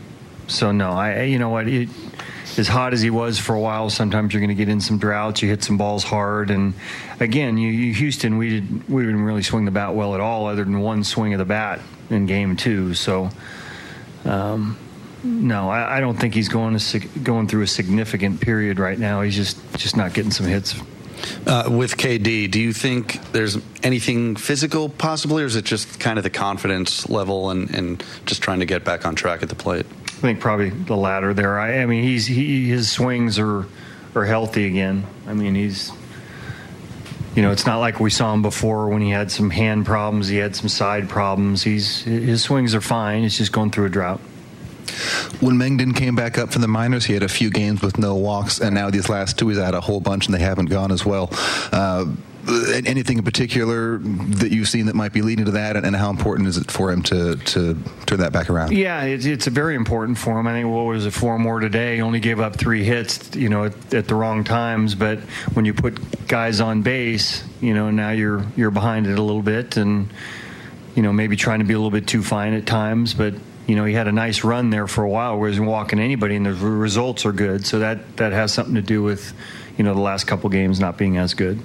So, no, you know what? As hot as he was for a while, sometimes you're going to get in some droughts. You hit some balls hard. And, again, Houston, we didn't really swing the bat well at all other than one swing of the bat in Game 2. So, no, I don't think he's going through a significant period right now. He's just not getting some hits. With KD, do you think there's anything physical possibly, or is it just kind of the confidence level and just trying to get back on track at the plate? I think probably the latter there. I mean, his swings are healthy again. I mean, it's not like we saw him before when he had some hand problems, he had some side problems. His swings are fine. It's just going through a drought. When Mengden came back up from the minors, he had a few games with no walks, and now these last two he's had a whole bunch, and they haven't gone as well. Anything in particular that you've seen that might be leading to that, and how important is it for him to turn that back around? Yeah, it's very important for him. I think, what was it, four more today? He only gave up 3 hits, at the wrong times. But when you put guys on base, now you're behind it a little bit, and maybe trying to be a little bit too fine at times, but. He had a nice run there for a while where he wasn't walking anybody, and the results are good. So that has something to do with, the last couple games not being as good.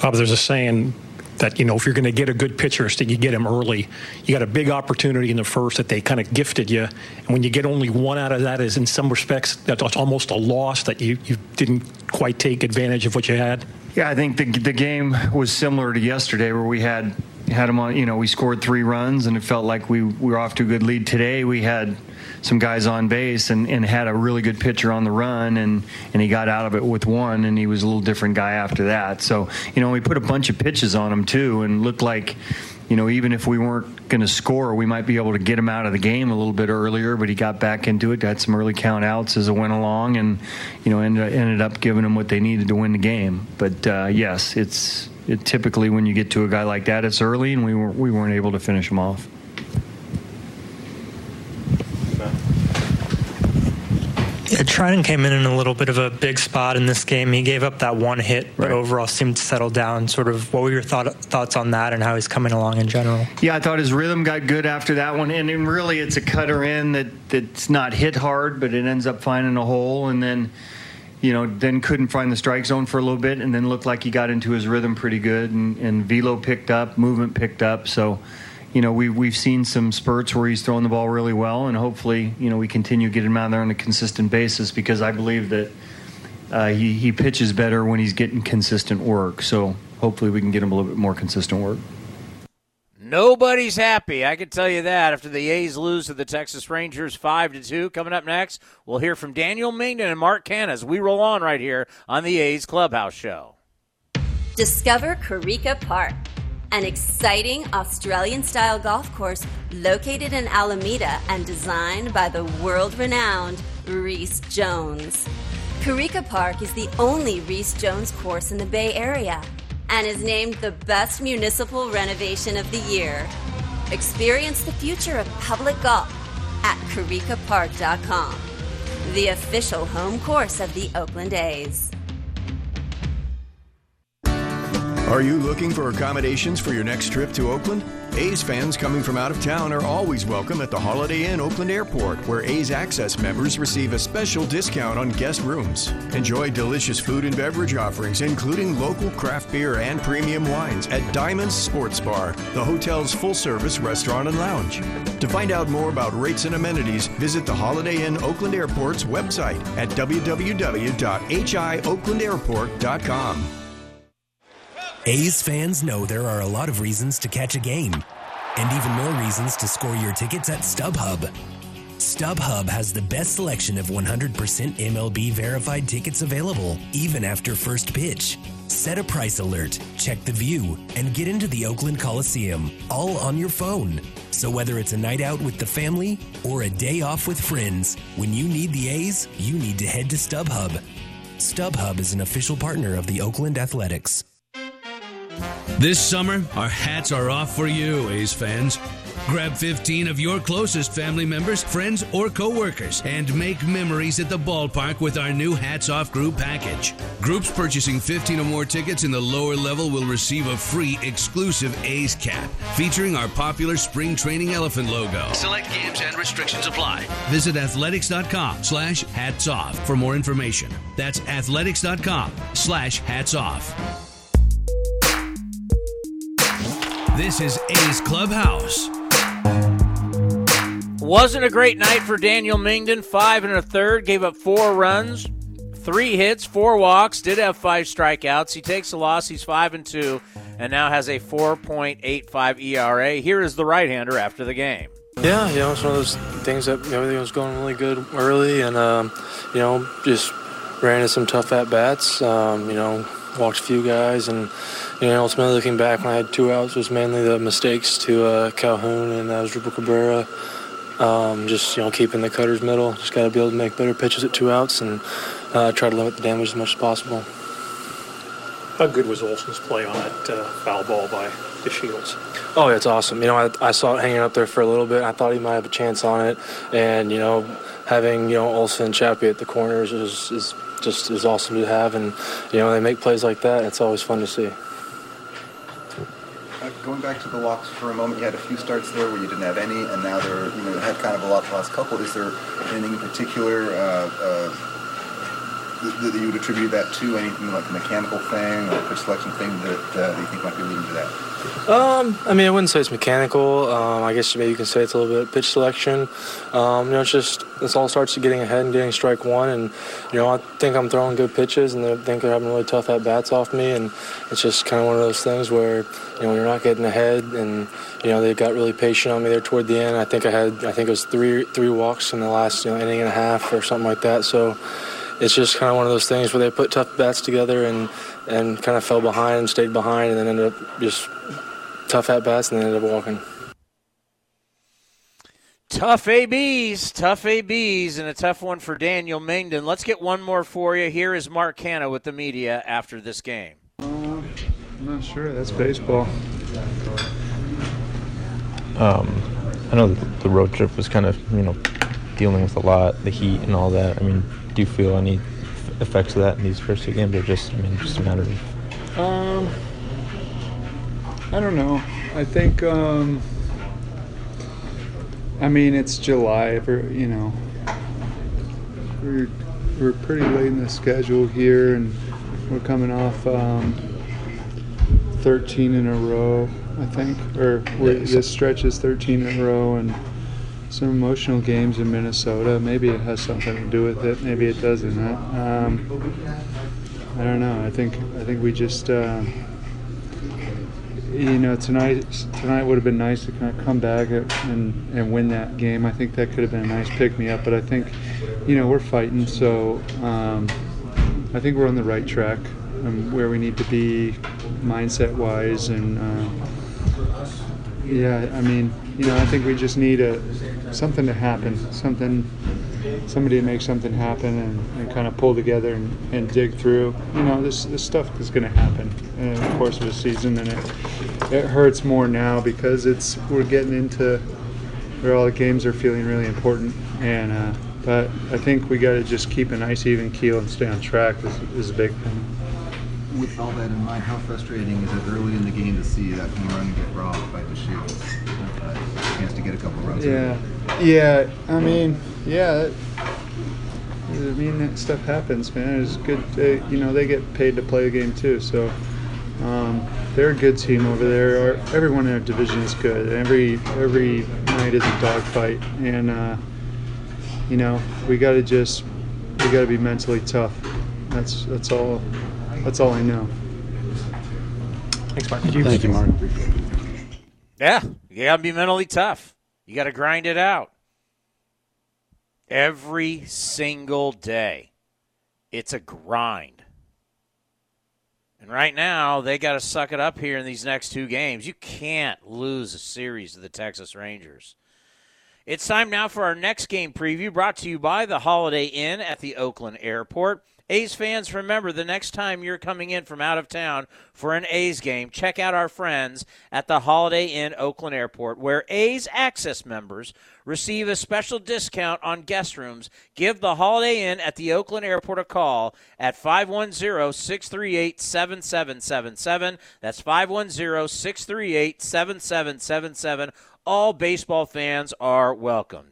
Bob, there's a saying that, if you're going to get a good pitcher, so you get him early. You got a big opportunity in the first that they kind of gifted you. And when you get only one out of that, is in some respects, that's almost a loss that you didn't quite take advantage of what you had. Yeah, I think the game was similar to yesterday where we had him on, we scored 3 runs, and it felt like we were off to a good lead. Today we had some guys on base and had a really good pitcher on the run, and he got out of it with 1, and he was a little different guy after that. So, we put a bunch of pitches on him too, and looked like, even if we weren't going to score, we might be able to get him out of the game a little bit earlier, but he got back into it, got some early count outs as it went along, and, ended up giving them what they needed to win the game. But, yes, it typically when you get to a guy like that, it's early, and we weren't able to finish him off. Yeah, Treinen came in a little bit of a big spot in this game. He gave up that 1 hit, but overall seemed to settle down. Sort of, what were your thoughts on that and how he's coming along in general? Yeah, I thought his rhythm got good after that one. And really, it's a cutter in that's not hit hard, but it ends up finding a hole. And then, then couldn't find the strike zone for a little bit, and then looked like he got into his rhythm pretty good. And velo picked up, movement picked up. So, we've seen some spurts where he's throwing the ball really well, and hopefully, we continue getting him out there on a consistent basis, because I believe that he pitches better when he's getting consistent work. So hopefully we can get him a little bit more consistent work. Nobody's happy, I can tell you that, after the A's lose to the Texas Rangers 5-2. Coming up next, we'll hear from Daniel Mengden and Mark Canha as we roll on right here on the A's Clubhouse Show. Discover Karika Park, an exciting Australian-style golf course located in Alameda and designed by the world-renowned Rhys Jones. Karika Park is the only Rhys Jones course in the Bay Area and is named the best municipal renovation of the year. Experience the future of public golf at KarikaPark.com, the official home course of the Oakland A's. Are you looking for accommodations for your next trip to Oakland? A's fans coming from out of town are always welcome at the Holiday Inn Oakland Airport, where A's Access members receive a special discount on guest rooms. Enjoy delicious food and beverage offerings, including local craft beer and premium wines at Diamond's Sports Bar, the hotel's full-service restaurant and lounge. To find out more about rates and amenities, visit the Holiday Inn Oakland Airport's website at www.hioaklandairport.com. A's fans know there are a lot of reasons to catch a game, and even more reasons to score your tickets at StubHub. StubHub has the best selection of 100% MLB verified tickets available, even after first pitch. Set a price alert, check the view, and get into the Oakland Coliseum, all on your phone. So whether it's a night out with the family or a day off with friends, when you need the A's, you need to head to StubHub. StubHub is an official partner of the Oakland Athletics. This summer, our hats are off for you, A's fans. Grab 15 of your closest family members, friends, or coworkers, and make memories at the ballpark with our new Hats Off Group package. Groups purchasing 15 or more tickets in the lower level will receive a free exclusive A's cap featuring our popular spring training elephant logo. Select games and restrictions apply. Visit athletics.com/hats off for more information. That's athletics.com/hats off. This is A's Clubhouse. Wasn't a great night for Daniel Mengden. 5 1/3, gave up 4 runs, 3 hits, 4 walks, did have 5 strikeouts. He takes a loss. He's 5-2 and now has a 4.85 ERA. Here is the right-hander after the game. Yeah, you know, it's one of those things that everything was going really good early, and, you know, just ran into some tough at-bats, you know, walked a few guys, and, you know, ultimately looking back when I had 2 outs was mainly the mistakes to Calhoun and Asdrúbal Cabrera. Just, you know, keeping the cutters middle. Just got to be able to make better pitches at 2 outs and try to limit the damage as much as possible. How good was Olson's play on that foul ball by DeShields? Oh, yeah, it's awesome. You know, I saw it hanging up there for a little bit. I thought he might have a chance on it. And, you know, having, you know, Olson and Chappie at the corners is awesome to have. And, you know, they make plays like that. It's always fun to see. Going back to the walks for a moment, you had a few starts there where you didn't have any, and now they're, you know, had kind of a lot the last couple. Is there anything in particular that you would attribute that to? Anything like a mechanical thing or a pitch selection thing that you think might be leading to that? I mean, I wouldn't say it's mechanical. I guess maybe you can say it's a little bit pitch selection. You know, it's just this all starts to getting ahead and getting strike one, and, you know, I think I'm throwing good pitches, and I think they're having really tough at-bats off me, and it's just kind of one of those things where, you know, when you're not getting ahead, and, you know, they got really patient on me there toward the end. I think it was three walks in the last, you know, inning and a half or something like that. So it's just kind of one of those things where they put tough bats together and kind of fell behind and stayed behind, and then ended up just tough at bats, and they ended up walking. Tough ABs, and a tough one for Daniel Mengden. Let's get one more for you. Here is Mark Canha with the media after this game. I'm not sure. That's baseball. I know the road trip was kind of, you know, dealing with a lot, the heat and all that. I mean, do you feel any effects of that in these first 2 games, or just a matter of? I don't know. I think. I mean, it's July. You know, we're pretty late in the schedule here, and we're coming off 13 in a row, I think, this stretch is 13 in a row, and some emotional games in Minnesota. Maybe it has something to do with it. Maybe it doesn't. I don't know. I think we just, you know, tonight would have been nice to kind of come back and win that game. I think that could have been a nice pick-me-up. But I think, you know, we're fighting. So I think we're on the right track and where we need to be mindset-wise. And, yeah, I mean, you know, I think we just need something to happen, somebody to make something happen and kind of pull together and dig through. You know, this stuff is going to happen in the course of the season, and it hurts more now because we're getting into where all the games are feeling really important. And but I think we got to just keep a nice even keel and stay on track is a big thing. With all that in mind, how frustrating is it early in the game to see that home run get robbed by DeShields? Chance to get a couple runs. Yeah, yeah. I mean, yeah. I mean, that stuff happens, man. It's good. You know, they get paid to play the game too. So they're a good team over there. Everyone in our division is good. Every night is a dogfight, and you know, we gotta be mentally tough. That's all. That's all I know. Thanks, Mark. Thank you, Mark. Yeah, you got to be mentally tough. You got to grind it out. Every single day, it's a grind. And right now, they got to suck it up here in these next 2 games. You can't lose a series to the Texas Rangers. It's time now for our next game preview, brought to you by the Holiday Inn at the Oakland Airport. A's fans, remember, the next time you're coming in from out of town for an A's game, check out our friends at the Holiday Inn Oakland Airport, where A's Access members receive a special discount on guest rooms. Give the Holiday Inn at the Oakland Airport a call at 510-638-7777. That's 510-638-7777. All baseball fans are welcome.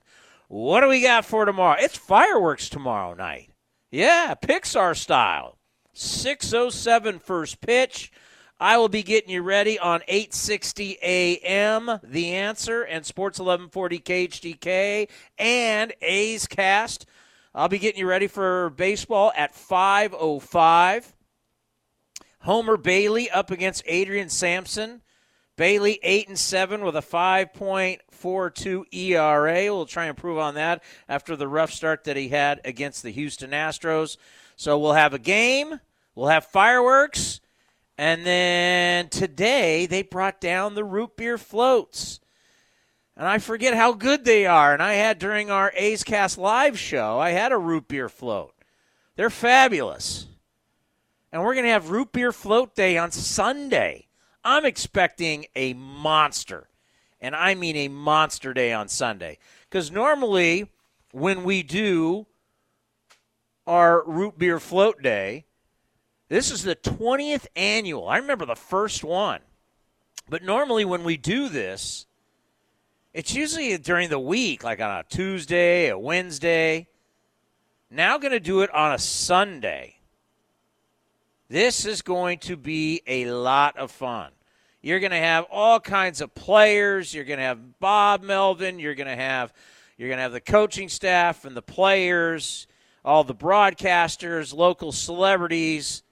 What do we got for tomorrow? It's fireworks tomorrow night. Yeah, Pixar style. 6:07 first pitch. I will be getting you ready on 8:60 a.m. The Answer and Sports 1140 KHDK and A's Cast. I'll be getting you ready for baseball at 5:05. Homer Bailey up against Adrian Sampson. Bailey 8-7 with a 5.42 ERA. We'll try and improve on that after the rough start that he had against the Houston Astros. So we'll have a game, we'll have fireworks, and then today they brought down the root beer floats. And I forget how good they are. And I had during our A's Cast live show, I had a root beer float. They're fabulous. And we're going to have root beer float day on Sunday. I'm expecting a monster, and I mean a monster day on Sunday. Because normally when we do our root beer float day, this is the 20th annual. I remember the first one. But normally when we do this, it's usually during the week, like on a Tuesday, a Wednesday. Now going to do it on a Sunday. This is going to be a lot of fun. You're going to have all kinds of players. You're going to have Bob Melvin. You're going to have the coaching staff and the players, all the broadcasters, local celebrities.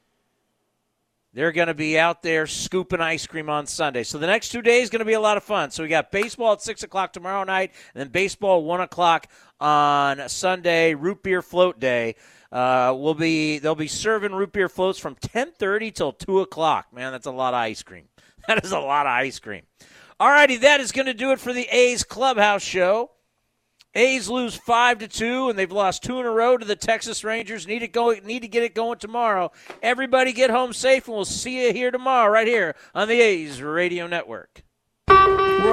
They're going to be out there scooping ice cream on Sunday. So the next 2 days is going to be a lot of fun. So we got baseball at 6 o'clock tomorrow night, and then baseball at 1 o'clock on Sunday, root beer float day. They'll be serving root beer floats from 10:30 till 2 o'clock. Man, that's a lot of ice cream. That is a lot of ice cream. All righty, that is going to do it for the A's Clubhouse Show. A's lose 5-2, and they've lost two in a row to the Texas Rangers. Need to get it going tomorrow. Everybody get home safe, and we'll see you here tomorrow right here on the A's Radio Network. We're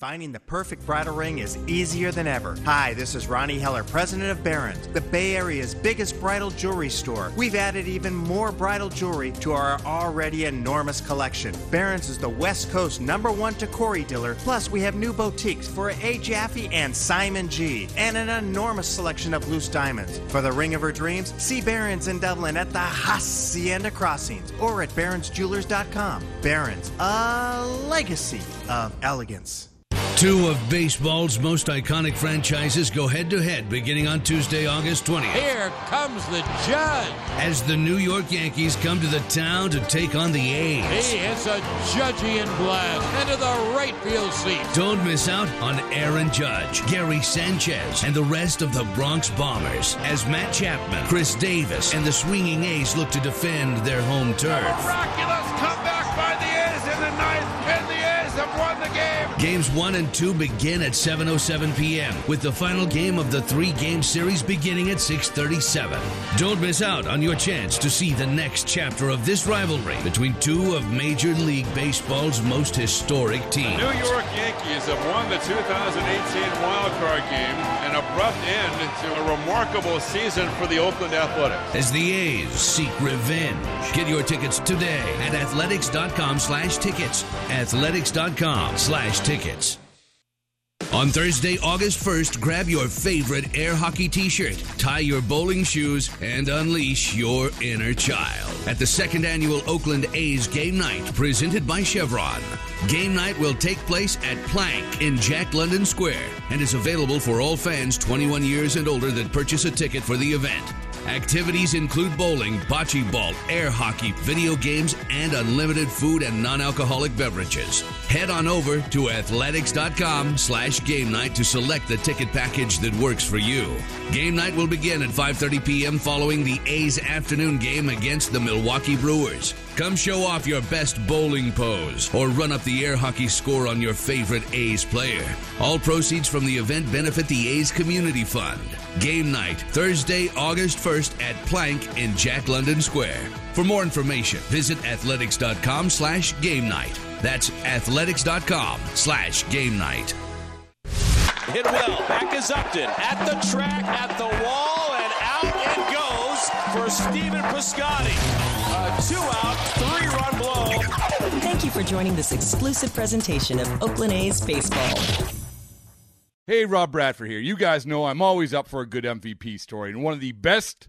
Finding the perfect bridal ring is easier than ever. Hi, this is Ronnie Heller, president of Barron's, the Bay Area's biggest bridal jewelry store. We've added even more bridal jewelry to our already enormous collection. Barron's is the West Coast #1 Tacori dealer. Plus, we have new boutiques for A. Jaffe and Simon G. And an enormous selection of loose diamonds. For the ring of her dreams, see Barron's in Dublin at the Hacienda Crossings or at barronsjewelers.com. Barron's, a legacy of elegance. Two of baseball's most iconic franchises go head-to-head beginning on Tuesday, August 20th. Here comes the Judge. As the New York Yankees come to the town to take on the A's. He hits a Judgian blast into the right field seat. Don't miss out on Aaron Judge, Gary Sanchez, and the rest of the Bronx Bombers as Matt Chapman, Khris Davis, and the swinging A's look to defend their home turf. A miraculous comeback by the A's in the ninth, and the A's have won the game. Games 1 and 2 begin at 7:07 p.m. with the final game of the three-game series beginning at 6:37. Don't miss out on your chance to see the next chapter of this rivalry between two of Major League Baseball's most historic teams. The New York Yankees have won the 2018 Wild Card game, an abrupt end to a remarkable season for the Oakland Athletics. As the A's seek revenge, get your tickets today at athletics.com/tickets. Athletics.com/tickets. On Thursday, August 1st, grab your favorite air hockey t-shirt, tie your bowling shoes, and unleash your inner child at the second annual Oakland A's Game Night, presented by Chevron. Game Night will take place at Plank in Jack London Square and is available for all fans 21 years and older that purchase a ticket for the event. Activities include bowling, bocce ball, air hockey, video games, and unlimited food and non-alcoholic beverages. Head on over to athletics.com/game night to select the ticket package that works for you. Game night will begin at 5:30 p.m. following the A's afternoon game against the Milwaukee Brewers. Come show off your best bowling pose or run up the air hockey score on your favorite A's player. All proceeds from the event benefit the A's Community Fund. Game night, Thursday, August 1st at Plank in Jack London Square. For more information, visit athletics.com/game night. That's athletics.com/game night. Hit well. Back is Upton. At the track, at the wall, and out it goes for Steven Piscotty. A two-out, three-run blow. Thank you for joining this exclusive presentation of Oakland A's Baseball. Hey, Rob Bradford here. You guys know I'm always up for a good MVP story, and one of the best